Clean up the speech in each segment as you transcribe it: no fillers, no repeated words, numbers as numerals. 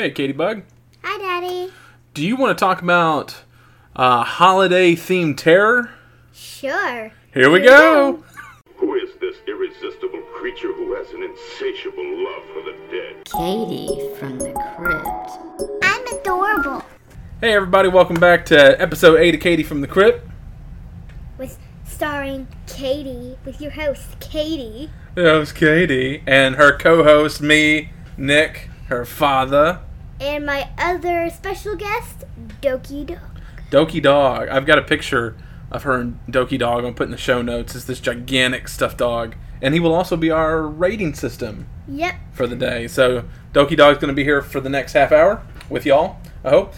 Hey, Katie Bug. Hi, Daddy. Do you want to talk about holiday-themed terror? Sure. Here we go. Who is this irresistible creature who has an insatiable love for the dead? Katie from the Crypt. I'm adorable. Hey, everybody. Welcome back to Episode 8 of Katie from the Crypt. With starring Katie, with your host, Katie. Host Katie. And her co-host, me, Nick, her father. And my other special guest, Doki Dog. Doki Dog. I've got a picture of her and Doki Dog I'm going to put in the show notes. It's this gigantic stuffed dog. And he will also be our rating system for the day. So Doki Dog's going to be here for the next half hour with y'all, I hope.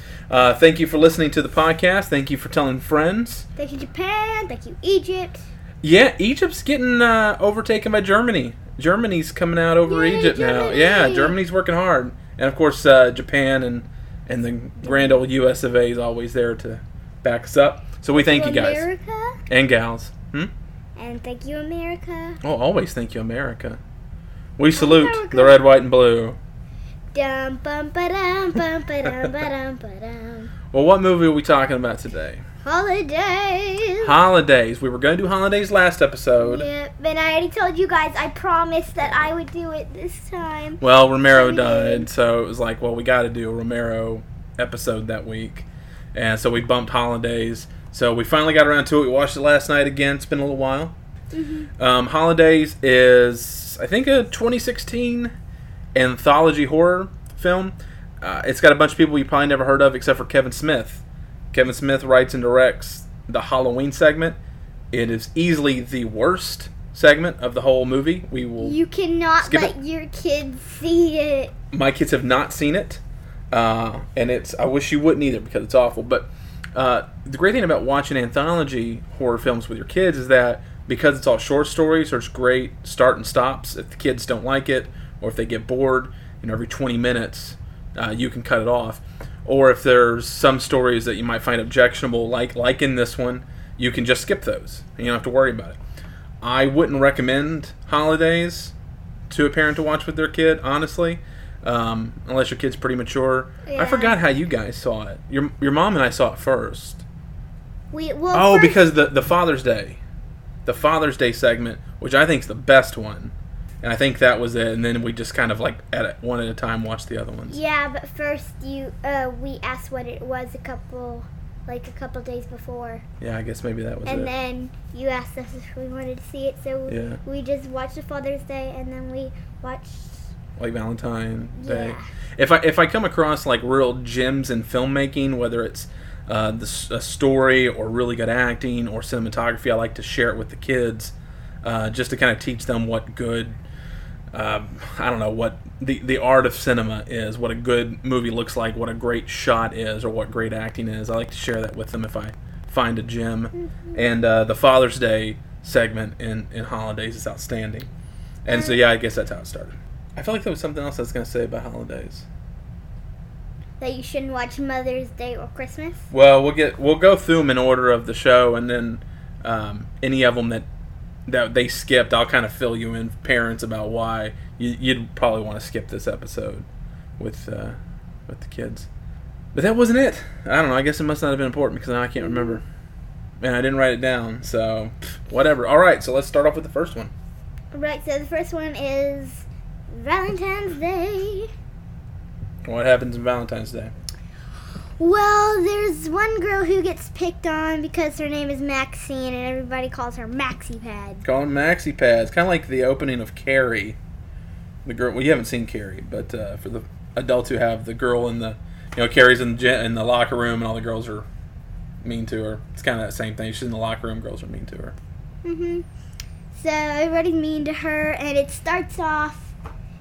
Thank you for listening to the podcast. Thank you for telling friends. Thank you, Japan. Thank you, Egypt. Yeah, Egypt's getting overtaken by Germany. Germany's coming out over Egypt now. Yeah, Germany's working hard. And, of course, Japan and the grand old U.S. of A. is always there to back us up. So we thank you guys. America. And gals. And thank you, America. Oh, always thank you, America. We salute America. The red, white, and blue. Well, what movie are we talking about today? Holidays. We were going to do Holidays last episode. Yep, and I already told you guys I promised that I would do it this time. Well, Romero died, so it was like, well, we got to do a Romero episode that week. And so we bumped Holidays. So we finally got around to it. We watched it last night again. It's been a little while. Mm-hmm. Holidays is, I think, a 2016 anthology horror film. It's got a bunch of people you probably never heard of except for Kevin Smith. Kevin Smith writes and directs the Halloween segment. It is easily the worst segment of the whole movie. We will. You cannot let your kids see it. My kids have not seen it, and it's. I wish you wouldn't either because it's awful. But the great thing about watching anthology horror films with your kids is that because it's all short stories, there's great start and stops. If the kids don't like it or if they get bored, you know, every 20 minutes you can cut it off. Or if there's some stories that you might find objectionable, like in this one, you can just skip those. And you don't have to worry about it. I wouldn't recommend Holidays to a parent to watch with their kid, honestly, unless your kid's pretty mature. Yeah. I forgot how you guys saw it. Your mom and I saw it first. First, because the Father's Day. The Father's Day segment, which I think is the best one. And I think that was it, and then we just kind of like at it one at a time watched the other ones. Yeah, but first we asked what it was a couple days before. Yeah, I guess maybe that was it. And then you asked us if we wanted to see it, so we just watched the Father's Day, and then we watched like Valentine's Day. If I come across like real gems in filmmaking, whether it's a story or really good acting or cinematography, I like to share it with the kids just to kind of teach them what good. I don't know what the art of cinema is, what a good movie looks like, what a great shot is, or what great acting is. I like to share that with them if I find a gem. Mm-hmm. And the Father's Day segment in Holidays is outstanding. And so, yeah, I guess that's how it started. I feel like there was something else I was going to say about Holidays. That you shouldn't watch Mother's Day or Christmas? Well, we'll go through them in order of the show, and then any of them that they skipped, I'll kind of fill you in, parents, about why you'd probably want to skip this episode with the kids. But that wasn't it. I don't know. I guess it must not have been important because now I can't remember. And I didn't write it down, so whatever. All right, so let's start off with the first one. Right, so the first one is Valentine's Day. What happens on Valentine's Day? Well, there's one girl who gets picked on because her name is Maxine, and everybody calls her Maxie Pad. Call her Maxie Pad. It's kind of like the opening of Carrie. The girl. Well, you haven't seen Carrie, but for the adults who have, the girl in the, you know, Carrie's in the locker room, and all the girls are mean to her. It's kind of that same thing. She's in the locker room. Girls are mean to her. Mhm. So everybody's mean to her, and it starts off.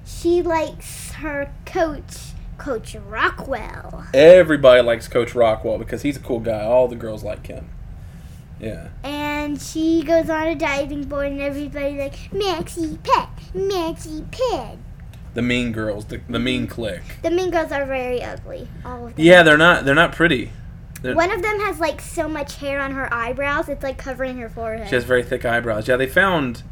She likes her coach. Coach Rockwell. Everybody likes Coach Rockwell because he's a cool guy. All the girls like him. Yeah. And she goes on a diving board and everybody's like, Maxie Pet, Maxie Pet. The mean girls, the mean clique. The mean girls are very ugly. All of them. Yeah, they're not pretty. One of them has like so much hair on her eyebrows, it's like covering her forehead. She has very thick eyebrows. Yeah, they found,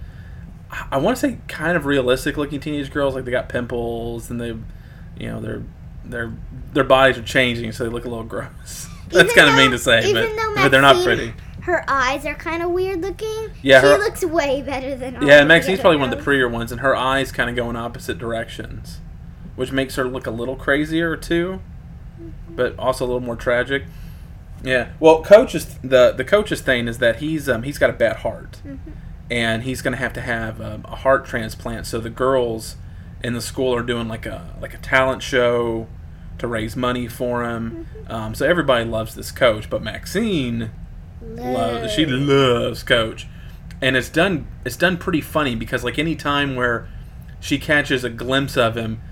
I want to say, kind of realistic looking teenage girls. Like they got pimples and they, you know, they're their bodies are changing, so they look a little gross. That's kind of mean to say, but they're not pretty. Her eyes are kind of weird looking. Yeah, she looks way better than ours. Yeah, and Maxine's probably one of the prettier ones, and her eyes kind of go in opposite directions, which makes her look a little crazier too, but also a little more tragic. Yeah. Well, the coach's thing is that he's got a bad heart, mm-hmm. and he's going to have a heart transplant. So the girls in the school are doing like a talent show to raise money for him. Mm-hmm. So everybody loves this coach, but Maxine loves Coach, and it's done pretty funny because like any time where she catches a glimpse of him,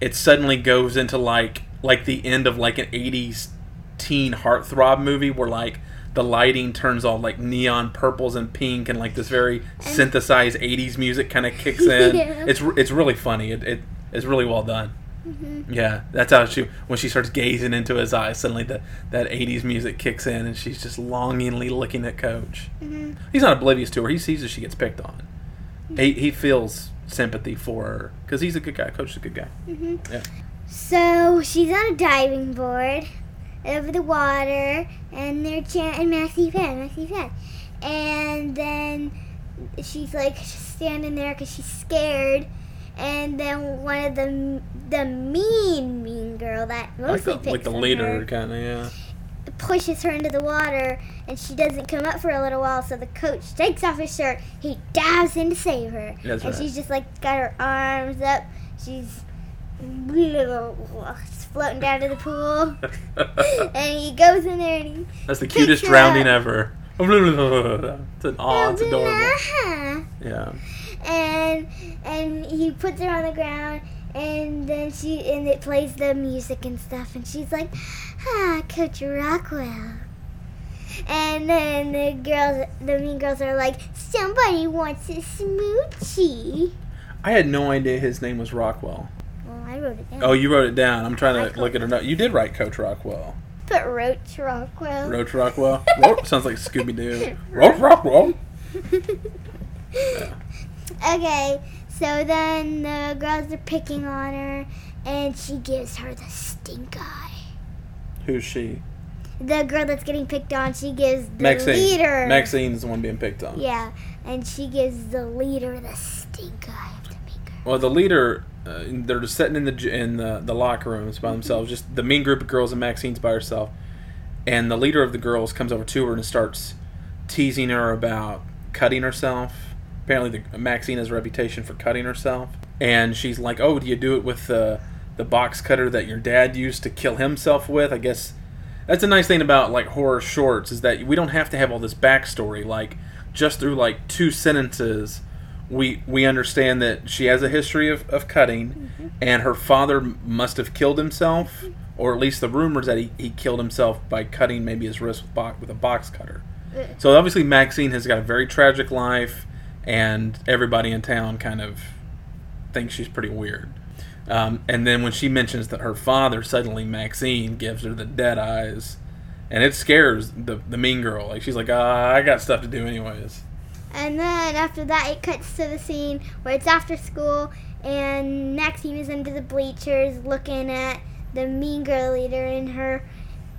it suddenly goes into like the end of like an 80s teen heartthrob movie where like the lighting turns all like neon purples and pink and like this very synthesized 80s music kind of kicks in. Yeah. It's really funny. It's really well done. Mm-hmm. Yeah, that's how when she starts gazing into his eyes, suddenly that 80s music kicks in and she's just longingly looking at Coach. Mm-hmm. He's not oblivious to her. He sees that she gets picked on. Mm-hmm. He feels sympathy for her because he's a good guy. Coach is a good guy. Mm-hmm. Yeah. So she's on a diving board over the water and they're chanting Maxie Pan. And then she's like standing there because she's scared. And then one of the mean girl that mostly picks on her, like the leader kind of, yeah, pushes her into the water, and she doesn't come up for a little while. So the coach takes off his shirt, he dives in to save her, and she's just like got her arms up. She's floating down to the pool, and he goes in there and that's the cutest drowning ever. It's adorable. Yeah. And he puts her on the ground, and then it plays the music and stuff, and she's like, Coach Rockwell. And then the mean girls are like, somebody wants a smoochie. I had no idea his name was Rockwell. Well, I wrote it down. Oh, you wrote it down. I'm trying to look at her note. You did write Coach Rockwell. Put Roach Rockwell. Sounds like Scooby-Doo. Roach Rockwell. Yeah. Okay, so then the girls are picking on her, and she gives her the stink eye. Who's she? The girl that's getting picked on, she gives the leader. Maxine's the one being picked on. Yeah, and she gives the leader the stink eye. Of the mean girl. Well, the leader, they're just sitting in the locker rooms by themselves, just the mean group of girls and Maxine's by herself, and the leader of the girls comes over to her and starts teasing her about cutting herself. Apparently, Maxine has a reputation for cutting herself. And she's like, oh, do you do it with the box cutter that your dad used to kill himself with? I guess that's a nice thing about, like, horror shorts is that we don't have to have all this backstory. Like, just through, like, two sentences, we understand that she has a history of cutting. Mm-hmm. And her father must have killed himself. Or at least the rumors that he killed himself by cutting maybe his wrist with a box cutter. Mm-hmm. So, obviously, Maxine has got a very tragic life. And everybody in town kind of thinks she's pretty weird. And then when she mentions that her father, suddenly Maxine gives her the dead eyes. And it scares the mean girl. Like she's like, I got stuff to do anyways. And then after that, it cuts to the scene where it's after school. And Maxine is under the bleachers looking at the mean girl leader and her.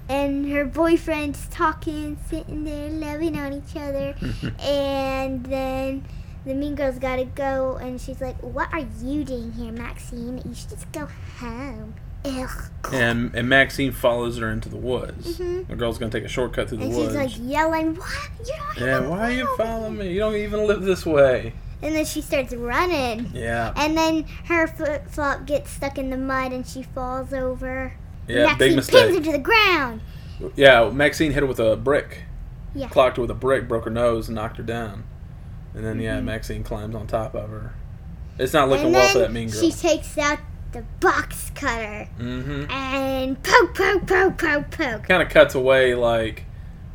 And her boyfriend's talking, sitting there, loving on each other. And then the mean girl's got to go, and she's like, what are you doing here, Maxine? You should just go home. Ugh. And Maxine follows her into the woods. Mm-hmm. The girl's going to take a shortcut through the woods. And she's like yelling, what? You're not even why are you following me? You don't even live this way. And then she starts running. Yeah. And then her flip-flop gets stuck in the mud, and she falls over. Yeah, Maxine big mistake. Pins her to the ground. Yeah, Maxine hit her with a brick. Yeah. Clocked her with a brick, broke her nose, and knocked her down. And then, yeah, Maxine climbs on top of her. It's not looking well for that mean girl. She takes out the box cutter. Mm-hmm. And poke. Kind of cuts away, like,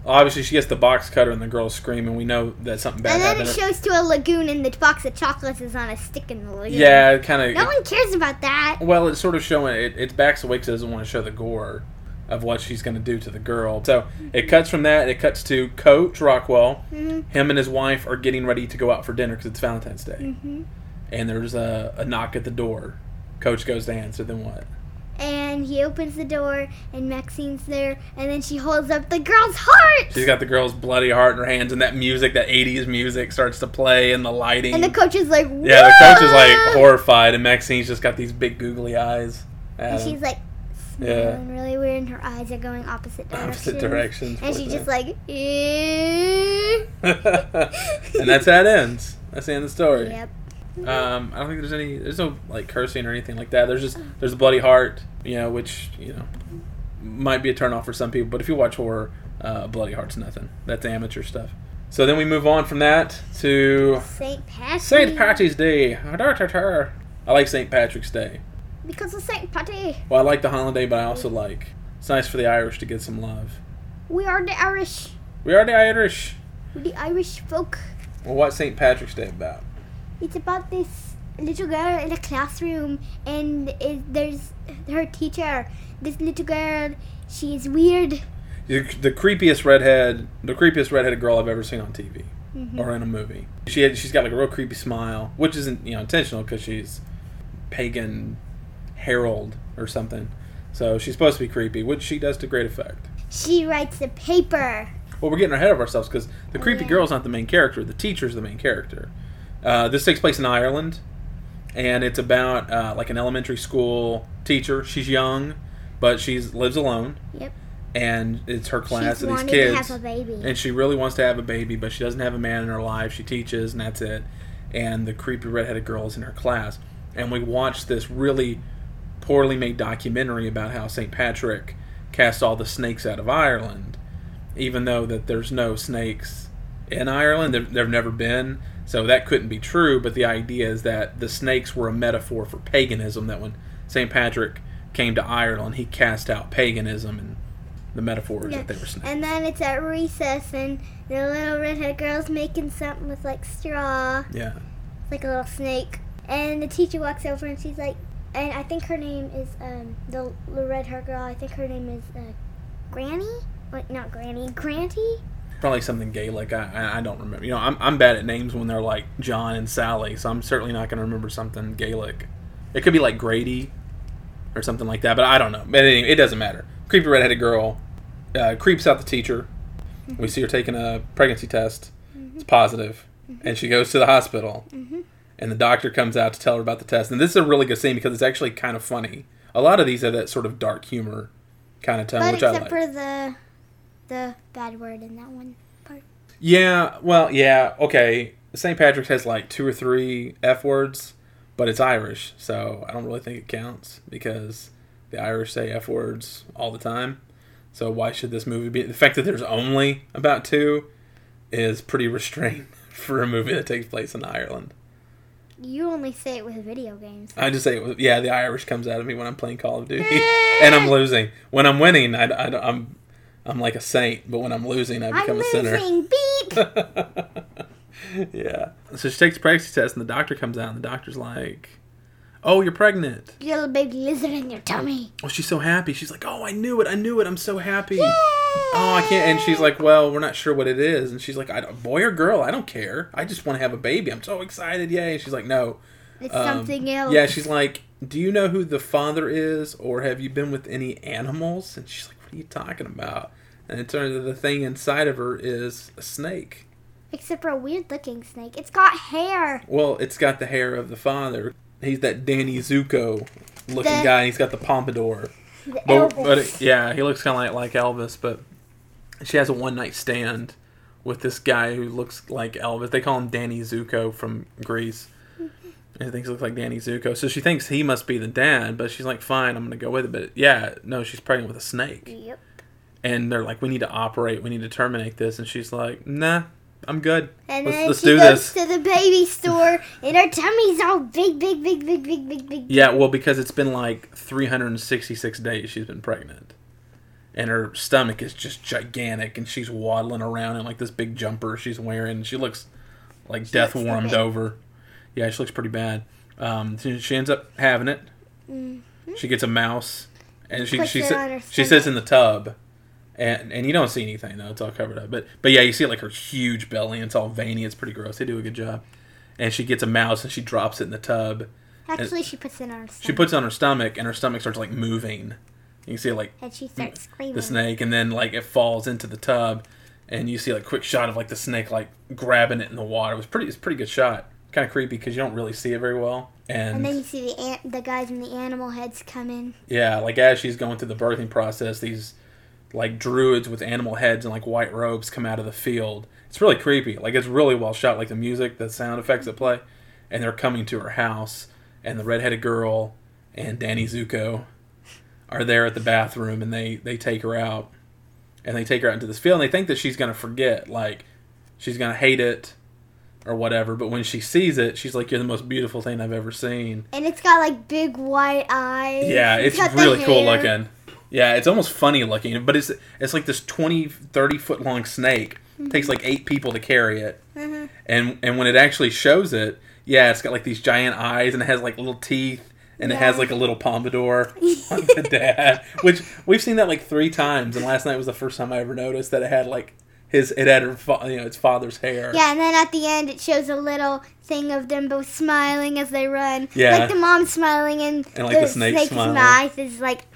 obviously she gets the box cutter and the girls scream, and we know that something bad happened. And then it shows to a lagoon, and the box of chocolates is on a stick in the lagoon. Yeah, it kind of... No one cares about that. Well, it's sort of showing... It backs away because it doesn't want to show the gore of what she's going to do to the girl. So, it cuts from that, it cuts to Coach Rockwell. Mm-hmm. Him and his wife are getting ready to go out for dinner because it's Valentine's Day. Mm-hmm. And there's a knock at the door. Coach goes to answer, then what? And then he opens the door, and Maxine's there, and then she holds up the girl's heart! She's got the girl's bloody heart in her hands, and that music, that 80s music, starts to play, and the lighting. And the coach is like, whoa! Yeah, the coach is like horrified, and Maxine's just got these big googly eyes. And she's like, smiling really weird, and her eyes are going opposite directions. And she's just like, and that's how it ends. That's the end of the story. Yep. I don't think there's any. There's no like cursing or anything like that. There's a bloody heart, which might be a turnoff for some people. But if you watch horror, bloody heart's nothing. That's amateur stuff. So then we move on from that to St. Patrick's Day. I like St. Patrick's Day because of St. Patty. Well, I like the holiday, but I also like it's nice for the Irish to get some love. We are the Irish. We're the Irish folk. Well, what's St. Patrick's Day about? It's about this little girl in a classroom, and there's her teacher. This little girl, she's weird. The creepiest redheaded girl I've ever seen on TV or in a movie. She's got like a real creepy smile, which isn't intentional because she's pagan herald or something. So she's supposed to be creepy, which she does to great effect. She writes a paper. Well, we're getting ahead of ourselves because the creepy girl's not the main character. The teacher's the main character. This takes place in Ireland, and it's about like an elementary school teacher. She's young, but she lives alone. Yep. And it's her class of these kids. She wants to have a baby. And she really wants to have a baby, but she doesn't have a man in her life. She teaches, and that's it. And the creepy redheaded girl is in her class. And we watched this really poorly made documentary about how St. Patrick cast all the snakes out of Ireland, even though that there's no snakes in Ireland. There've never been. So that couldn't be true, but the idea is that the snakes were a metaphor for paganism, that when St. Patrick came to Ireland, he cast out paganism, and the metaphor is that they were snakes. And then it's at recess, and the little redhead girl's making something with, like, straw. Yeah. Like a little snake. And the teacher walks over, and she's like, and I think her name is, the redhead girl, I think her name is Granny? Like, not Granny, Granty? Probably something Gaelic. I don't remember. I'm bad at names when they're like John and Sally, so I'm certainly not going to remember something Gaelic. It could be like Grady or something like that, but I don't know. But anyway, it doesn't matter. Creepy redheaded girl creeps out the teacher. Mm-hmm. We see her taking a pregnancy test. Mm-hmm. It's positive. Mm-hmm. And she goes to the hospital. Mm-hmm. And the doctor comes out to tell her about the test. And this is a really good scene because it's actually kind of funny. A lot of these are that sort of dark humor kind of tone, which I like. Except for the bad word in that one part. Yeah, well, yeah, okay. St. Patrick's has like 2 or 3 F words, but it's Irish, so I don't really think it counts because the Irish say F words all the time. So why should this movie be... The fact that there's only about 2 is pretty restrained for a movie that takes place in Ireland. You only say it with video games. I just say it with... Yeah, the Irish comes out of me when I'm playing Call of Duty. And I'm losing. When I'm winning, I'm like a saint, but when I'm losing, I become a sinner. Beep! Yeah. So she takes a pregnancy test, and the doctor comes out, and the doctor's like, oh, you're pregnant. You got a big lizard in your tummy. Oh, she's so happy. She's like, oh, I knew it. I'm so happy. Yay! Oh, I can't. And she's like, well, we're not sure what it is. And she's like, boy or girl, I don't care. I just want to have a baby. I'm so excited. Yay. And she's like, no. It's something else. Yeah, she's like, do you know who the father is, or have you been with any animals? And she's like, what are you talking about? And it turns out the thing inside of her is a snake. Except for a weird-looking snake. It's got hair. Well, it's got the hair of the father. He's that Danny Zuko-looking guy, and he's got the pompadour. Elvis. But he looks kind of like Elvis, but she has a one-night stand with this guy who looks like Elvis. They call him Danny Zuko from Grease. And thinks it looks like Danny Zuko. So she thinks he must be the dad, but she's like, fine, I'm going to go with it. But yeah, no, she's pregnant with a snake. Yep. And they're like, we need to operate. We need to terminate this. And she's like, nah, I'm good. And let's do this. And then she goes to the baby store, and her tummy's all big. Yeah, well, because it's been like 366 days she's been pregnant. And her stomach is just gigantic, and she's waddling around in like this big jumper she's wearing. She looks like death-warmed over. Yeah, she looks pretty bad. She ends up having it. Mm-hmm. She gets a mouse, and she sits in the tub, and you don't see anything though; it's all covered up. But yeah, you see like her huge belly, and it's all veiny. It's pretty gross. They do a good job. And she gets a mouse, and she drops it in the tub. Actually, she puts it on her stomach. She puts it on her stomach, and her stomach starts like moving. You can see like and she starts screaming. The snake, and then like it falls into the tub, and you see like quick shot of like the snake like grabbing it in the water. It's a pretty good shot. Kind of creepy because you don't really see it very well. And then you see the guys from the animal heads come in. Yeah, like as she's going through the birthing process, these like druids with animal heads and like white robes come out of the field. It's really creepy. Like it's really well shot. Like the music, the sound effects that play, and they're coming to her house. And the redheaded girl and Danny Zuko are there at the bathroom, and they take her out, and they take her out into this field, and they think that she's gonna forget, like she's gonna hate it or whatever. But when she sees it, she's like, "You're the most beautiful thing I've ever seen." And it's got like big white eyes. Yeah, it's really cool looking. Yeah, it's almost funny looking, but it's like this 20-30 foot long snake. Mm-hmm. It takes like 8 people to carry it. Mm-hmm. And when it actually shows it, yeah, it's got like these giant eyes, and it has like little teeth, and it has like a little pompadour on the dad, which we've seen that like 3 times, and last night was the first time I ever noticed that it had like its father's hair. Yeah, and then at the end it shows a little thing of them both smiling as they run. Yeah. Like the mom's smiling and like the snake's mouth is like,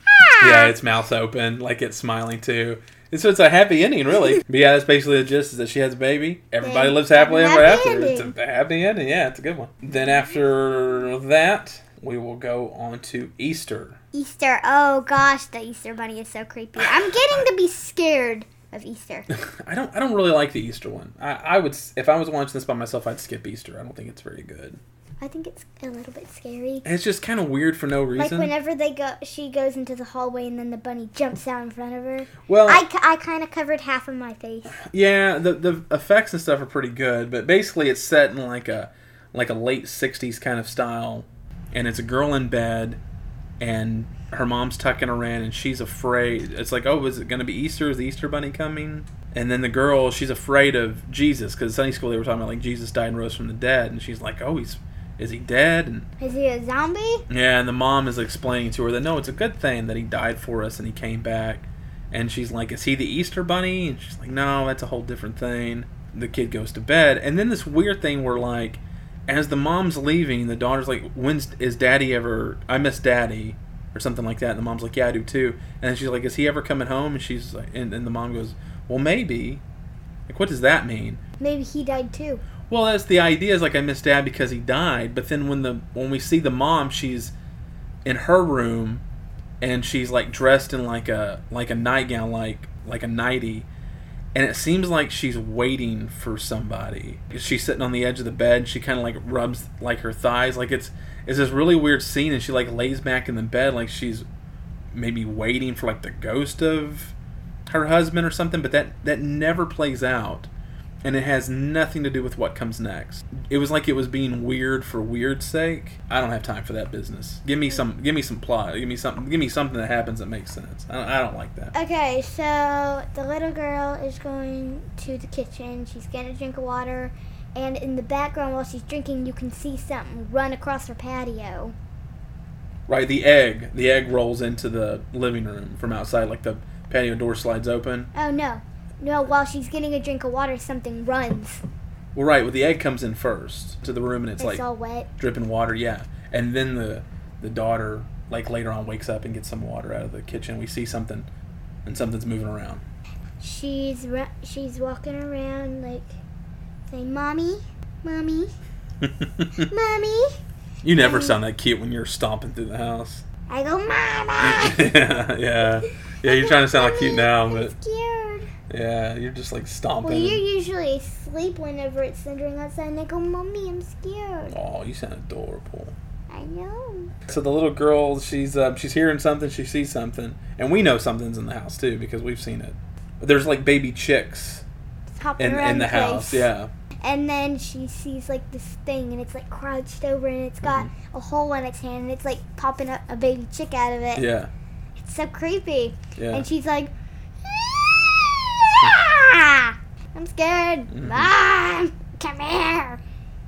ah! Yeah, its mouth's open, like it's smiling too. And so it's a happy ending, really. But yeah, that's basically the gist, is that she has a baby. Everybody lives happily ever after. It's a happy ending. Yeah, it's a good one. Then after that, we will go on to Easter. Easter. Oh, gosh, the Easter bunny is so creepy. I'm getting to be scared of Easter. I don't really like the Easter one. I would, if I was watching this by myself, I'd skip Easter. I don't think it's very good. I think it's a little bit scary. And it's just kind of weird for no reason. Like whenever she goes into the hallway and then the bunny jumps out in front of her. Well, I kind of covered half of my face. Yeah, the effects and stuff are pretty good, but basically it's set in like a late 60s kind of style, and it's a girl in bed, and her mom's tucking her in, and she's afraid. It's like, oh, is it going to be Easter? Is the Easter bunny coming? And then the girl, she's afraid of Jesus, because in Sunday school they were talking about like Jesus died and rose from the dead, and she's like, oh, is he dead? And is he a zombie? Yeah, and the mom is explaining to her that, no, it's a good thing that he died for us and he came back. And she's like, is he the Easter bunny? And she's like, no, that's a whole different thing. The kid goes to bed. And then this weird thing where, like, as the mom's leaving, the daughter's like, is Daddy ever... I miss Daddy, or something like that. And the mom's like, yeah, I do too. And then she's like, is he ever coming home? And she's like, and the mom goes, well, maybe. Like, what does that mean? Maybe he died too. Well, that's the idea, is like, I miss Dad because he died. But then when we see the mom, she's in her room, and she's like dressed in like a nightgown, like a nightie, and it seems like she's waiting for somebody. She's sitting on the edge of the bed, and she kind of like rubs like her thighs, like it's this really weird scene, and she like lays back in the bed like she's maybe waiting for like the ghost of her husband or something. But that never plays out. And it has nothing to do with what comes next. It was like it was being weird for weird's sake. I don't have time for that business. Give me some plot. Give me something that happens that makes sense. I don't like that. Okay, so the little girl is going to the kitchen. She's gonna drink water, and in the background while she's drinking, you can see something run across her patio. Right, the egg rolls into the living room from outside. Like the patio door slides open. Oh no. No, while she's getting a drink of water, something runs. Well, right. Well, the egg comes in first to the room, and it's like all wet, dripping water. Yeah, and then the daughter, like later on, wakes up and gets some water out of the kitchen. We see something, and something's moving around. She's walking around like, saying, "Mommy, mommy, mommy." You never sound that cute when you're stomping through the house. I go, "Mama." yeah. You're trying to sound like cute now, but. Yeah, you're just like stomping. Well, you're usually asleep whenever it's thundering outside, and I go, "Mommy, I'm scared." Oh, you sound adorable. I know. So the little girl, she's hearing something, she sees something, and we know something's in the house too because we've seen it. But there's like baby chicks in the house, yeah. And then she sees like this thing, and it's like crouched over, and it's got a hole in its hand, and it's like popping up a baby chick out of it. Yeah. It's so creepy. Yeah. And she's like, "I'm scared. Mm-hmm. Mom, come here.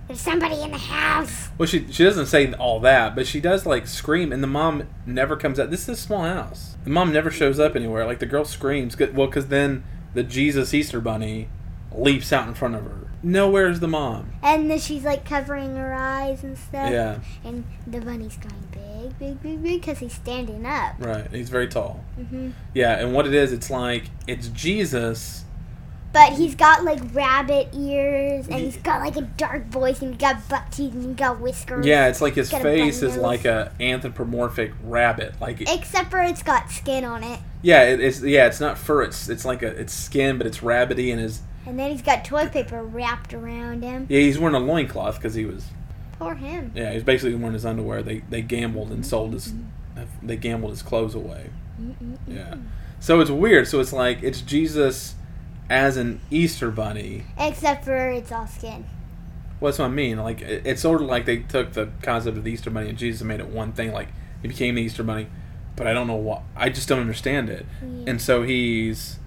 There's somebody in the house." Well, she doesn't say all that, but she does, like, scream, and the mom never comes out. This is a small house. The mom never shows up anywhere. Like, the girl screams. Well, because then the Jesus Easter bunny leaps out in front of her. No, where's the mom? And then she's like covering her eyes and stuff. Yeah. And the bunny's going big, big, big, big because he's standing up. Right. He's very tall. Mm-hmm. Yeah. And what it is, it's like, it's Jesus. But he's got like rabbit ears and he's got like a dark voice and he's got buck teeth and he's got whiskers. Yeah. It's like his face is like a anthropomorphic rabbit. Like. Except for it's got skin on it. Yeah. It's not fur. It's like it's skin, but it's rabbity and his. And then he's got toilet paper wrapped around him. Yeah, he's wearing a loincloth because he was... Poor him. Yeah, he's basically wearing his underwear. They gambled and sold his... Mm-hmm. They gambled his clothes away. Mm-mm-mm. Yeah. So it's weird. So it's like, it's Jesus as an Easter bunny. Except for it's all skin. Well, that's what I mean. Like, it's sort of like they took the concept of the Easter bunny and Jesus and made it one thing. Like, he became the Easter bunny, but I don't know why. I just don't understand it. Yeah. And so he's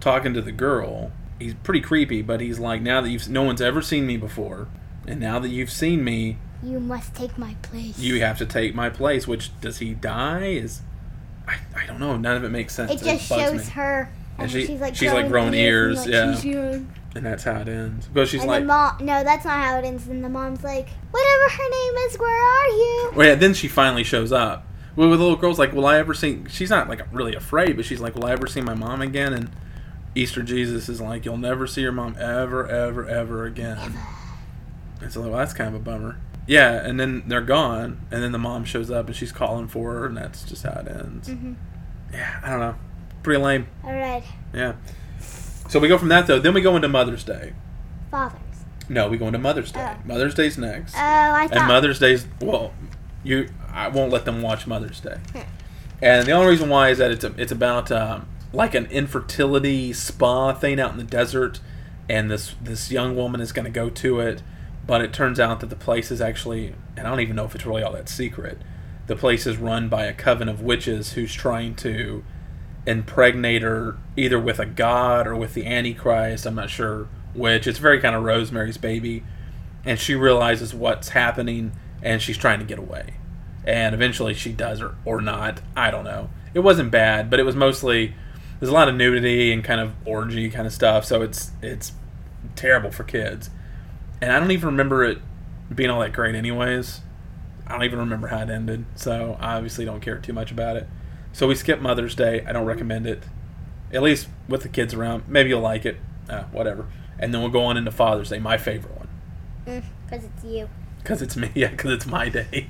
talking to the girl... He's pretty creepy, but he's like, now that no one's ever seen me before, and now that you've seen me... You must take my place. You have to take my place, which, does he die? I don't know. None of it makes sense. It just shows her. And she's like growing ears. Yeah. And that's how it ends. Because she's like... No, that's not how it ends. And the mom's like, whatever her name is, where are you? Well, yeah, then she finally shows up. Well, the little girl's like, will I ever see... She's not like really afraid, but she's like, will I ever see my mom again? And... Easter Jesus is like, you'll never see your mom ever, ever, ever again. And so, well, that's kind of a bummer. Yeah, and then they're gone, and then the mom shows up, and she's calling for her, and that's just how it ends. Mm-hmm. Yeah, I don't know. Pretty lame. All right. Yeah. So we go from that, though. Then we go into Mother's Day. Father's. No, we go into Mother's Day. Oh. Mother's Day's next. Oh, I thought. And Mother's Day's, well, I won't let them watch Mother's Day. And the only reason why is that it's about... like an infertility spa thing out in the desert, and this young woman is going to go to it, but it turns out that the place is actually, and I don't even know if it's really all that secret, the place is run by a coven of witches who's trying to impregnate her either with a god or with the Antichrist, I'm not sure which. It's very kind of Rosemary's Baby, and she realizes what's happening, and she's trying to get away. And eventually she does, or not, I don't know. It wasn't bad, but it was mostly... There's a lot of nudity and kind of orgy kind of stuff, so it's terrible for kids. And I don't even remember it being all that great anyways. I don't even remember how it ended, so I obviously don't care too much about it. So we skip Mother's Day. I don't recommend it. At least with the kids around. Maybe you'll like it. Whatever. And then we'll go on into Father's Day, my favorite one. Because it's you. Because it's me. Yeah, because it's my day.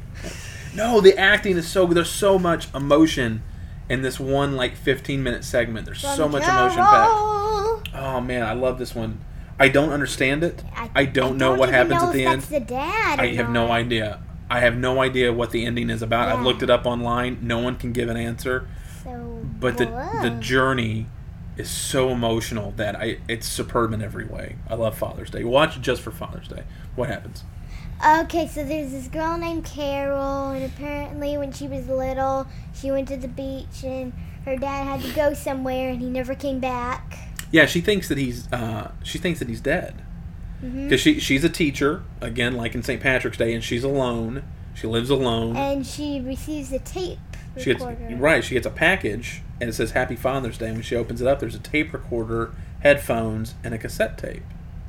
No, the acting is so good. There's so much emotion in this one, 15-minute segment. There's so much emotion packed. Oh, man, I love this one. I don't understand it. I don't know what happens at the end. The dad I have no idea. I have no idea what the ending is about. Yeah. I've looked it up online. No one can give an answer. So, but the journey is so emotional that it's superb in every way. I love Father's Day. Watch it just for Father's Day. What happens? Okay, so there's this girl named Carol, and apparently when she was little, she went to the beach, and her dad had to go somewhere, and he never came back. Yeah, she thinks that he's dead, because she's a teacher again, like in St. Patrick's Day, and she's alone. She lives alone, and she receives a tape recorder. She gets a package, and it says "Happy Father's Day." And when she opens it up, there's a tape recorder, headphones, and a cassette tape.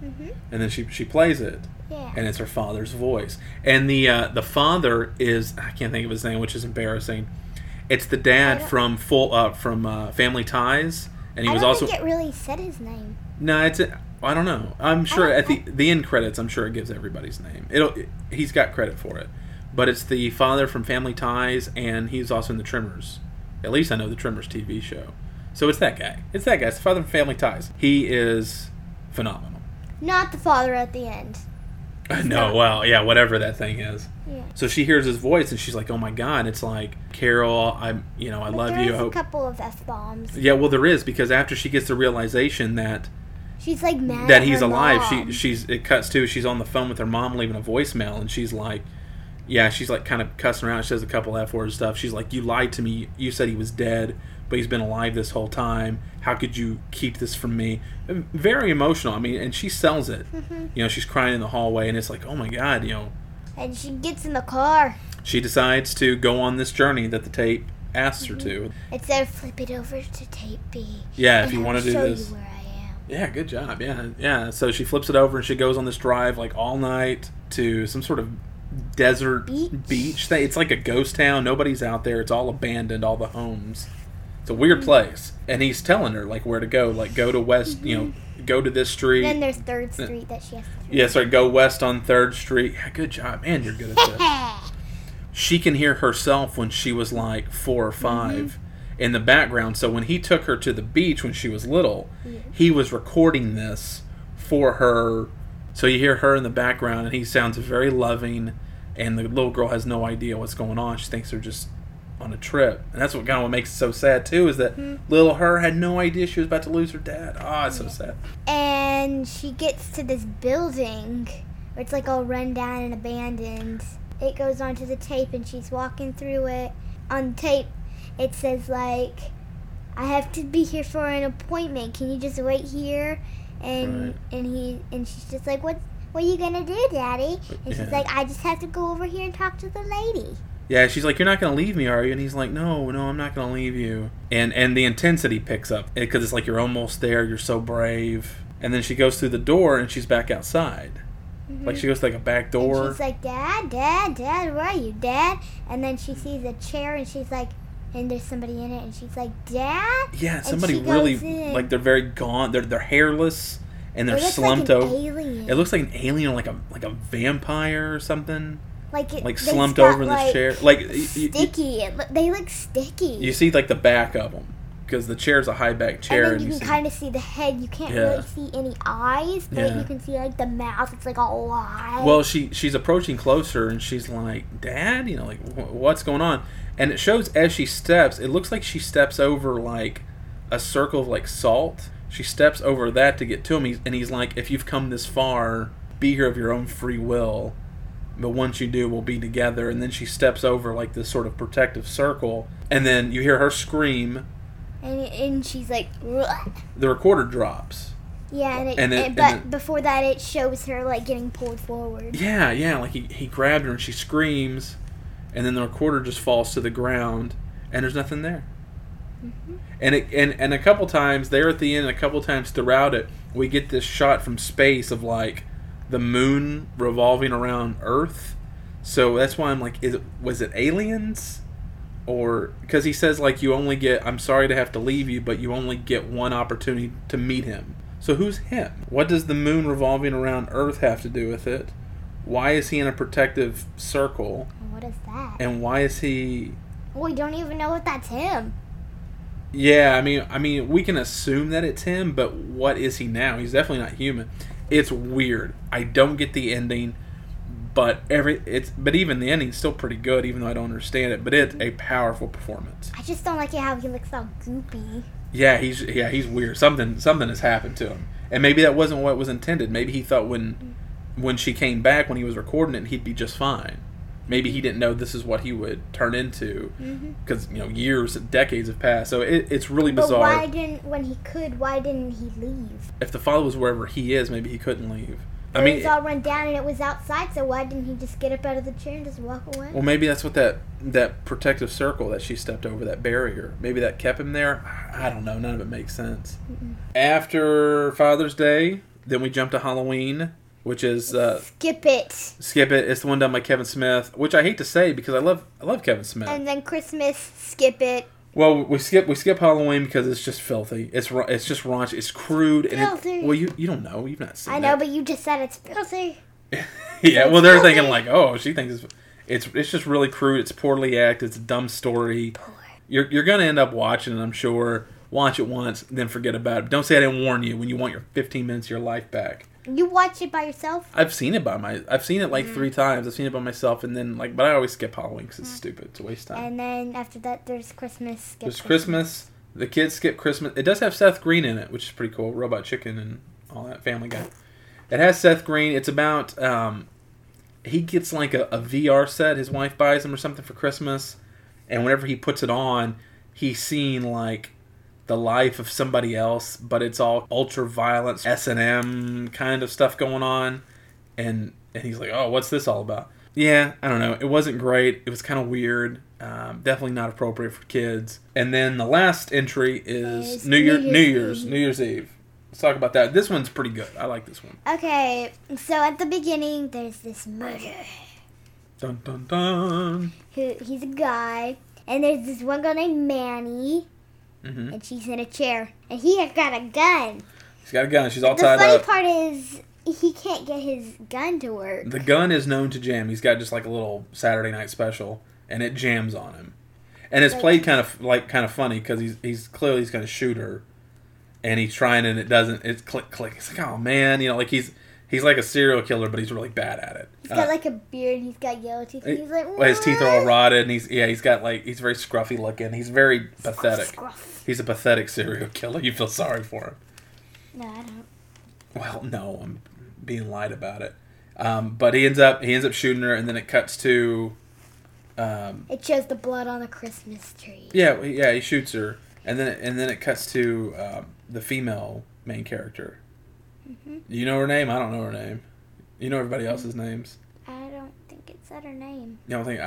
Mm-hmm. And then she plays it. Yeah. And it's her father's voice. And the father is, I can't think of his name, which is embarrassing. It's the dad from Family Ties, and I don't think it really said his name. No, I don't know. I'm sure at the end credits, I'm sure it gives everybody's name. He's got credit for it. But it's the father from Family Ties, and he's also in the Tremors. At least I know the Tremors TV show. So it's that guy. It's the father from Family Ties. He is phenomenal. Not the father at the end. No, well, yeah, whatever that thing is. Yeah. So she hears his voice, and she's like, "Oh my God!" It's like, Carol, I love you. There's a couple of f-bombs. Yeah, well, there is, because after she gets the realization that she's like mad that he's alive, it cuts to she's on the phone with her mom, leaving a voicemail, and she's like, yeah, she's like kind of cussing around. She says a couple f-words stuff. She's like, "You lied to me. You said he was dead, but he's been alive this whole time. How could you keep this from me?" Very emotional. I mean, and she sells it. Mm-hmm. She's crying in the hallway, and it's like, oh my God, And she gets in the car. She decides to go on this journey that the tape asks her to. It said, flip it over to tape B. Yeah, if you want to do this. Show you where I am. Yeah, good job. Yeah. So she flips it over and she goes on this drive like all night to some sort of desert beach thing. It's like a ghost town. Nobody's out there. It's all abandoned, all the homes. It's a weird place. And he's telling her like where to go, like go to West, you know, go to this street. Then there's 3rd Street that she has to go. Yeah, so go west on 3rd Street. Yeah, good job. Man, you're good at this. She can hear herself when she was like 4 or 5. In the background. So when he took her to the beach when she was little, he was recording this for her. So you hear her in the background, and he sounds very loving, and the little girl has no idea what's going on. She thinks they're just on a trip. And that's what kind of what makes it so sad too, is that little her had no idea she was about to lose her dad. Ah, it's so sad. And she gets to this building where it's like all run down and abandoned. It goes onto the tape, and she's walking through it. On tape it says, like, I have to be here for an appointment. Can you just wait here? And and she's just like, what are you going to do, Daddy? And she's like, I just have to go over here and talk to the lady. Yeah, she's like, you're not going to leave me, are you? And he's like, no, I'm not going to leave you. And the intensity picks up because it's like, you're almost there. You're so brave. And then she goes through the door, and she's back outside. Like, she goes to, like, a back door. And she's like, Dad, where are you, Dad? And then she sees a chair, and she's like, and there's somebody in it, and she's like, Dad? Yeah, somebody really, like, they're very gaunt. They're hairless, and they're slumped over. It looks like an alien, like a vampire or something. Like slumped over in this chair. Like sticky. They look sticky. You see, like, the back of them, because the chair's a high-back chair. And then you can kind of see the head. You can't really see any eyes, but you can see, like, the mouth. It's, like, all wide. Well, she's approaching closer, and she's like, Dad? You know, like, what's going on? And it shows as she steps, it looks like she steps over, like, a circle of, like, salt. She steps over that to get to him, and he's like, if you've come this far, be here of your own free will. But once you do, we'll be together. And then she steps over, like, this sort of protective circle. And then you hear her scream. And she's like, what? The recorder drops. Yeah, and before that, it shows her, like, getting pulled forward. Yeah, like, he grabbed her, and she screams. And then the recorder just falls to the ground, and there's nothing there. And a couple times there at the end, and a couple times throughout it, we get this shot from space of, like, the moon revolving around Earth. So that's why I'm like, was it aliens? Or because he says, like, you only get, I'm sorry to have to leave you, but you only get one opportunity to meet him. So who's him? What does the moon revolving around Earth have to do with it? Why is he in a protective circle? What is that? And why is he... We don't even know if that's him. Yeah, I mean, we can assume that it's him, but what is he now? He's definitely not human. It's weird. I don't get the ending, but even the ending's still pretty good, even though I don't understand it. But it's a powerful performance. I just don't like it how he looks all goopy. Yeah, he's weird. Something has happened to him, and maybe that wasn't what was intended. Maybe he thought when she came back, when he was recording it, he'd be just fine. Maybe he didn't know this is what he would turn into, because you know, years, decades have passed. So it's really bizarre. But why didn't he leave? If the father was wherever he is, maybe he couldn't leave. I mean, it was all run down and it was outside. So why didn't he just get up out of the chair and just walk away? Well, maybe that's what that protective circle that she stepped over, that barrier. Maybe that kept him there. I don't know. None of it makes sense. After Father's Day, then we jump to Halloween. Which is Skip It. Skip It. It's the one done by Kevin Smith, which I hate to say because I love Kevin Smith. And then Christmas, Skip It. Well, we skip Halloween because it's just filthy. It's just raunchy. It's crude. Filthy. And you don't know. You've not seen it. I know, but you just said it's filthy. Yeah. Well, they're thinking like, oh, she thinks it's just really crude. It's poorly acted. It's a dumb story. You're gonna end up watching it, I'm sure. Watch it once, then forget about it. Don't say I didn't warn you when you want your 15 minutes of your life back. You watch it by yourself? I've seen it like 3 times. I've seen it by myself, and then but I always skip Halloween because it's stupid. It's a waste of time. And then after that, there's Christmas. Christmas. The kids skip Christmas. It does have Seth Green in it, which is pretty cool. Robot Chicken and all that. Family Guy. It has Seth Green. It's about he gets like a VR set. His wife buys him or something for Christmas, and whenever he puts it on, he's seeing like the life of somebody else, but it's all ultra-violence, S&M kind of stuff going on. And he's like, oh, what's this all about? Yeah, I don't know. It wasn't great. It was kind of weird. Definitely not appropriate for kids. And then the last entry is New Year's Eve. Let's talk about that. This one's pretty good. I like this one. Okay, so at the beginning, there's this murder. Dun, dun, dun. He's a guy. And there's this one girl named Manny. Mm-hmm. And she's in a chair. And he got a gun. He's got a gun. She's all tied up. The funny part is he can't get his gun to work. The gun is known to jam. He's got just like a little Saturday night special, and it jams on him. And it's played kind of funny because he's clearly he's going to shoot her, and he's trying and it doesn't. It's click click. It's like, oh man, you know, like he's like a serial killer, but he's really bad at it. He's got like a beard. He's got yellow teeth. And he's like, what? His teeth are all rotted, and he's got like he's very scruffy looking. He's very pathetic. Scruff. He's a pathetic serial killer. You feel sorry for him. No, I don't. Well, no, I'm being lied about it. But he ends up shooting her, and then it cuts to. It shows the blood on the Christmas tree. Yeah, he shoots her, and then it cuts to the female main character. Mm-hmm. You know her name? I don't know her name. You know everybody else's names. I don't think it said her name. You don't think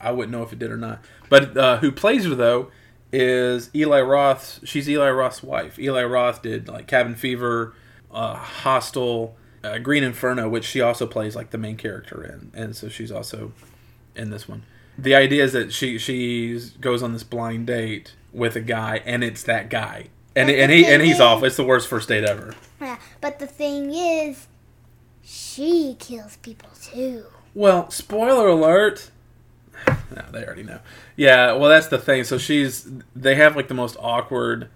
I wouldn't know if it did or not. But who plays her though? Is Eli Roth? She's Eli Roth's wife. Eli Roth did like Cabin Fever, Hostel, Green Inferno, which she also plays like the main character in, and so she's also in this one. The idea is that she goes on this blind date with a guy, and it's that guy, and he's off. It's the worst first date ever. Yeah, but the thing is, she kills people too. Well, spoiler alert. No, they already know. Yeah, well, that's the thing. So they have like the most awkward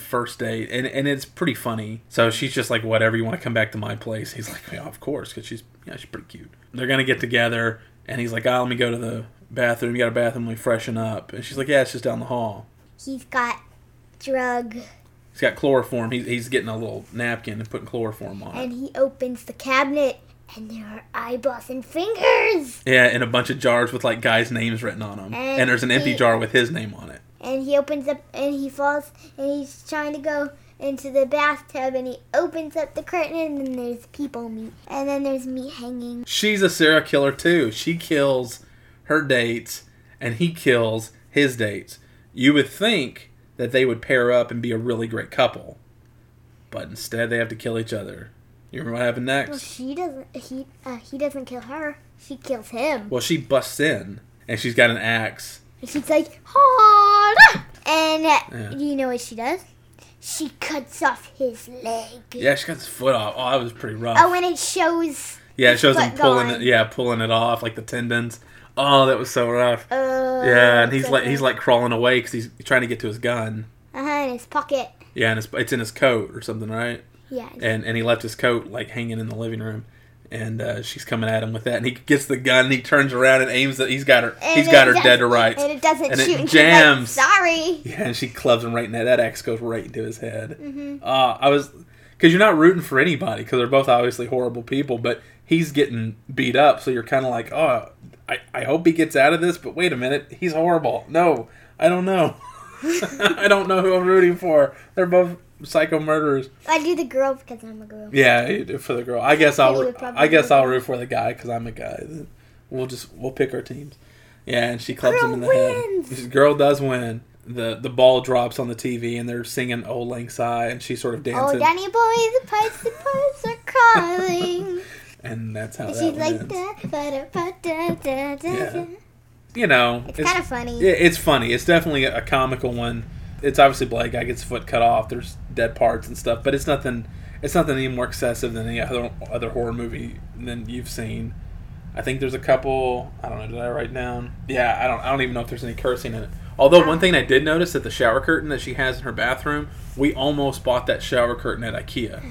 first date, and it's pretty funny. So she's just like, whatever, you want to come back to my place? He's like, yeah, of course, because she's pretty cute. They're going to get together, and he's like, let me go to the bathroom. You got a bathroom, let me freshen up. And she's like, yeah, it's just down the hall. He's got drug. He's got chloroform. He's getting a little napkin and putting chloroform on it. And he opens the cabinet. And there are eyeballs and fingers. Yeah, and a bunch of jars with, like, guys' names written on them. And there's an empty jar with his name on it. And he opens up, and he falls, and he's trying to go into the bathtub, and he opens up the curtain, and then there's people meat. And then there's meat hanging. She's a serial killer, too. She kills her dates, and he kills his dates. You would think that they would pair up and be a really great couple. But instead, they have to kill each other. You remember what happened next? Well, she doesn't. He doesn't kill her. She kills him. Well, she busts in, and she's got an axe. And she's like, "Hard!" And you know what she does? She cuts off his leg. Yeah, she cuts his foot off. Oh, that was pretty rough. Oh, and it shows. Yeah, it shows him pulling it. Yeah, pulling it off like the tendons. Oh, that was so rough. Yeah, and he's like crawling away because he's trying to get to his gun. In his pocket. Yeah, and it's in his coat or something, right? Yeah. And he left his coat, like, hanging in the living room. And she's coming at him with that. And he gets the gun, and he turns around and aims at... He's got her dead to rights. And it doesn't shoot. And it jams. She's like, sorry. Yeah, and she clubs him right in that axe goes right into his head. Mm-hmm. I was... Because you're not rooting for anybody, because they're both obviously horrible people. But he's getting beat up, so you're kind of like, oh, I hope he gets out of this. But wait a minute, he's horrible. No, I don't know. I don't know who I'm rooting for. They're both... psycho murderers. I do the girl because I'm a girl. Yeah, you do for the girl. I guess I'll root for the guy because I'm a guy. We'll pick our teams. Yeah, and she clubs him in the head. This girl does win. The ball drops on the TV and they're singing "Old Lang Syne" and she's sort of dancing. Oh, Danny boy, the pipes are calling. And that's how. And she's like da da da da. Yeah. You know, it's kind of funny. Yeah, it's funny. It's definitely a comical one. It's obviously Blake. Guy gets foot cut off. There's dead parts and stuff, but it's nothing. It's nothing any more excessive than any other horror movie than you've seen. I think there's a couple. I don't know. Did I write down? Yeah, I don't even know if there's any cursing in it. Although one thing I did notice that the shower curtain that she has in her bathroom, we almost bought that shower curtain at IKEA.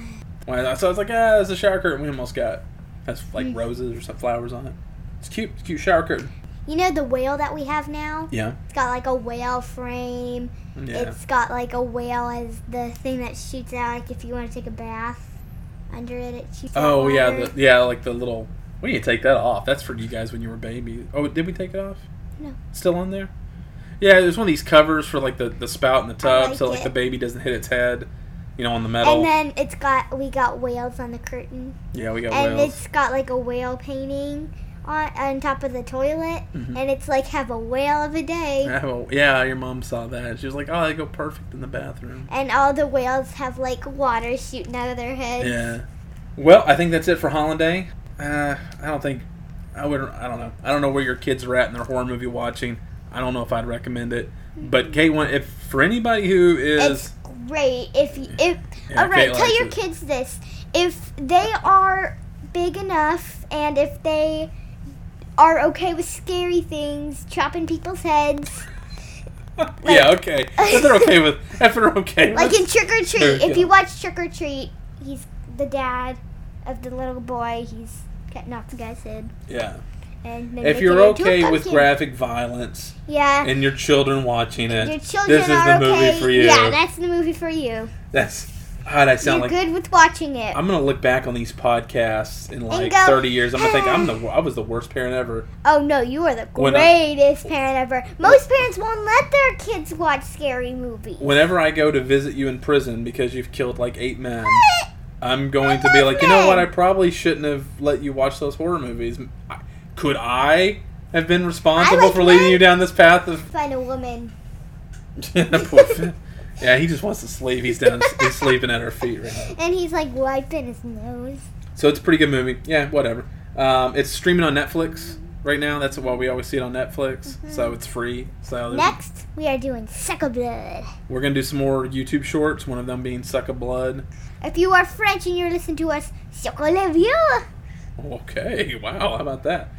So I was like, it's a shower curtain we almost got. Has like roses or some flowers on it. It's cute. It's a cute shower curtain. You know the whale that we have now? Yeah. It's got like a whale frame. Yeah. It's got like a whale as the thing that shoots out. Like if you want to take a bath under it, it shoots out. Oh, yeah. Like the little... We need to take that off. That's for you guys when you were babies. Oh, did we take it off? No. Still on there? Yeah, there's one of these covers for like the spout in the tub like the baby doesn't hit its head, you know, on the metal. And then we got whales on the curtain. Yeah, we got whales. And it's got like a whale painting on top of the toilet, mm-hmm. and it's like, have a whale of a day. Yeah, your mom saw that. She was like, oh, they go perfect in the bathroom. And all the whales have, like, water shooting out of their heads. Yeah. Well, I think that's it for Holiday. I don't know. I don't know where your kids are at in their horror movie watching. I don't know if I'd recommend it. But K1, if for anybody who is... It's great. Alright, tell your kids this. If they are big enough and if they... are okay with scary things, chopping people's heads. Like, yeah, okay. If they're okay with. Like in Trick or Treat. If you watch Trick or Treat, he's the dad of the little boy. He's knocked the guy's head. Yeah. And if you're okay with graphic violence. Yeah. And your children watching it. This is the movie for you. Yeah, that's the movie for you. You're good with watching it. I'm going to look back on these podcasts in like 30 years. I'm going to think I was the worst parent ever. Oh, no, you are the greatest parent ever. Most parents won't let their kids watch scary movies. Whenever I go to visit you in prison because you've killed like 8 men, I'm going to be like, you know what? I probably shouldn't have let you watch those horror movies. Could I have been responsible for leading you down this path of... Find a woman. Yeah, he just wants to sleep. He's sleeping at her feet right now. And he's, like, wiping his nose. So it's a pretty good movie. Yeah, whatever. It's streaming on Netflix right now. That's why we always see it on Netflix. Mm-hmm. So it's free. So next, we are doing Suck of Blood. We're going to do some more YouTube shorts, one of them being Suck of Blood. If you are French and you're listening to us, Suck of Blood. Okay, wow, how about that?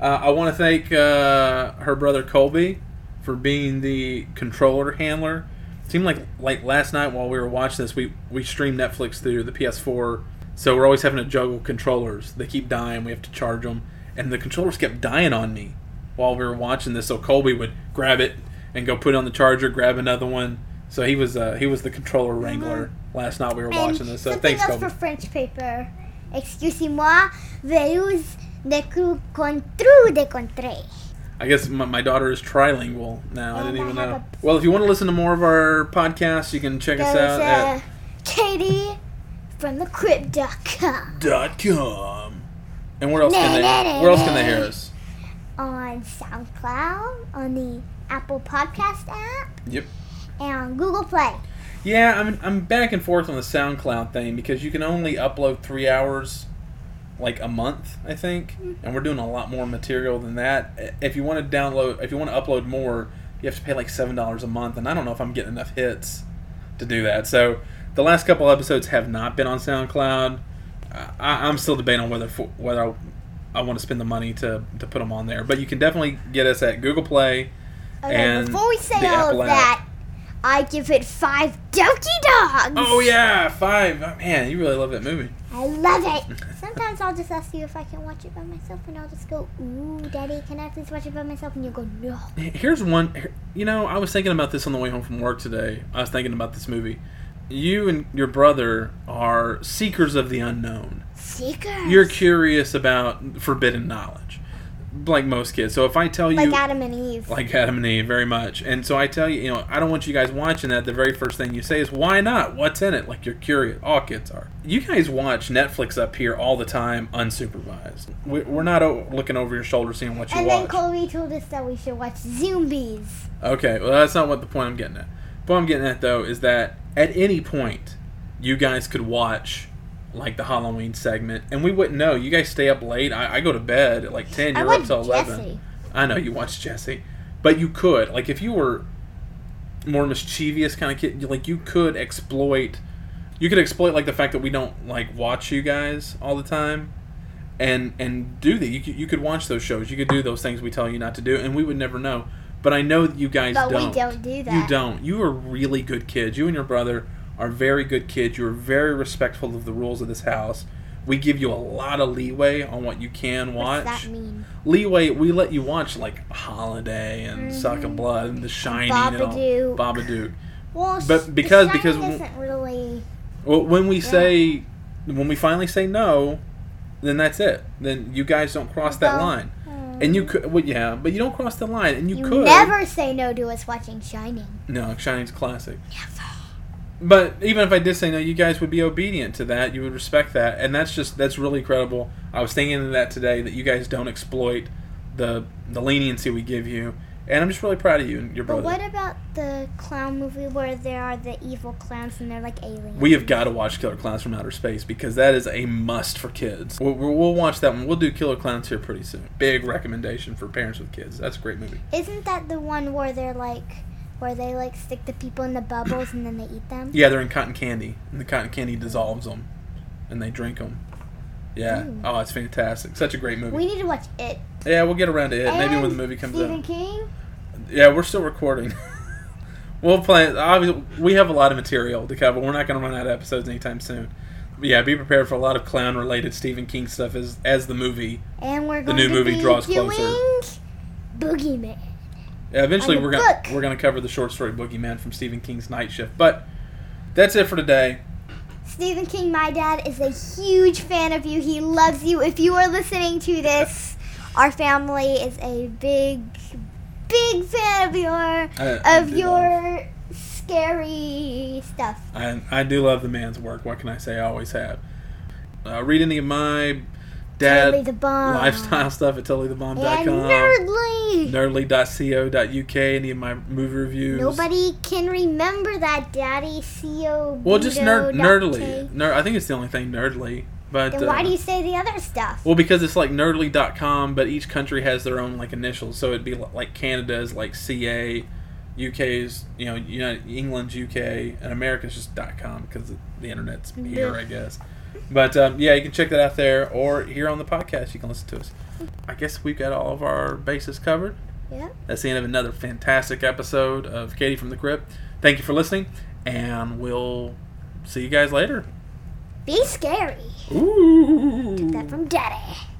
I want to thank her brother Colby for being the controller handler. Seemed like last night while we were watching this, we streamed Netflix through the PS4, so we're always having to juggle controllers. They keep dying, we have to charge them, and the controllers kept dying on me while we were watching this. So Colby would grab it and go put it on the charger, grab another one. So he was the controller wrangler last night we were watching this. So thanks, Colby. Something else for French paper. Excusez-moi, vous de contre de contre. I guess my daughter is trilingual now. I didn't even know. Well, if you want to listen to more of our podcasts, you can check us out at Katie from the Crypt.com. And where else can they hear us? On SoundCloud, on the Apple Podcast app. Yep. And on Google Play. Yeah, I'm back and forth on the SoundCloud thing because you can only upload 3 hours. Like a month, I think, and we're doing a lot more material than that. If you want to upload more, you have to pay like $7 a month, and I don't know if I'm getting enough hits to do that. So the last couple episodes have not been on SoundCloud. I'm still debating on whether I want to spend the money to put them on there, but you can definitely get us at Google Play. Okay, and before we say all of that, I give it 5 Doki Dogs. Oh yeah, 5. Oh, man, you really love that movie. I love it. Sometimes I'll just ask you if I can watch it by myself, and I'll just go, ooh, Daddy, can I please watch it by myself? And you go, no. Here's one. You know, I was thinking about this on the way home from work today. I was thinking about this movie. You and your brother are seekers of the unknown. Seekers? You're curious about forbidden knowledge. Like most kids. So if I tell you... Like Adam and Eve. Like Adam and Eve, very much. And so I tell you, I don't want you guys watching that. The very first thing you say is, why not? What's in it? Like, you're curious. All kids are. You guys watch Netflix up here all the time, unsupervised. We're not looking over your shoulder seeing what you watch. And then Colby told us that we should watch Zombies. Okay, well, that's not what the point I'm getting at. The point I'm getting at, though, is that at any point, you guys could watch... like the Halloween segment, and we wouldn't know. You guys stay up late. I go to bed at like 10. You're up till 11. Jesse. I know you watch Jesse, but you could, like, if you were more mischievous kind of kid, like you could exploit like the fact that we don't like watch you guys all the time, and do that. You could watch those shows. You could do those things we tell you not to do, and we would never know. But I know that you guys don't. But we don't do that. You don't. You are really good kids. You and your brother are very good kids. You're very respectful of the rules of this house. We give you a lot of leeway on what you can watch. What's that mean? Leeway, we let you watch like Holiday and Suck of Blood and The Shining and all. Babadook. Well, but because isn't really... Well, when we finally say no, then that's it. Then you guys don't cross that line. And you could, well, yeah, but you don't cross the line, and you could never say no to us watching Shining. No, Shining's classic. Never. But even if I did say no, you guys would be obedient to that. You would respect that. And that's really incredible. I was thinking of that today, that you guys don't exploit the leniency we give you. And I'm just really proud of you and your brother. But what about the clown movie where there are the evil clowns and they're like aliens? We have got to watch Killer Clowns from Outer Space because that is a must for kids. We'll watch that one. We'll do Killer Clowns here pretty soon. Big recommendation for parents with kids. That's a great movie. Isn't that the one where they're like... where they, like, stick the people in the bubbles and then they eat them? Yeah, they're in cotton candy. And the cotton candy dissolves them. And they drink them. Yeah. Ooh. Oh, it's fantastic. Such a great movie. We need to watch It. Yeah, we'll get around to It. And maybe when the movie comes out. Stephen King? Yeah, we're still recording. We'll plan. Obviously, we have a lot of material to cover. We're not going to run out of episodes anytime soon. But yeah, be prepared for a lot of clown-related Stephen King stuff as the movie. And we're going to draws closer. Boogeyman. Yeah, eventually we're gonna cover the short story Boogeyman from Stephen King's Night Shift. But that's it for today. Stephen King, my dad, is a huge fan of you. He loves you. If you are listening to this, our family is a big, big fan of your scary stuff. I do love the man's work. What can I say? I always have. Read any of my dad lifestyle stuff at TillyTheBomb.com. And Nerdly. Nerdly.co.uk. Any of my movie reviews. Nobody can remember that, Daddy. Co. Well, just Nerdly. I think it's the only thing, Nerdly. But then why do you say the other stuff? Well, because it's like Nerdly.com, but each country has their own like initials. So it'd be like Canada's like CA, UK's, England's UK, and America's just .com because the internet's here, I guess. But, yeah, you can check that out there, or here on the podcast, you can listen to us. I guess we've got all of our bases covered. Yeah. That's the end of another fantastic episode of Katie from the Crypt. Thank you for listening, and we'll see you guys later. Be scary. Ooh. Took that from Daddy.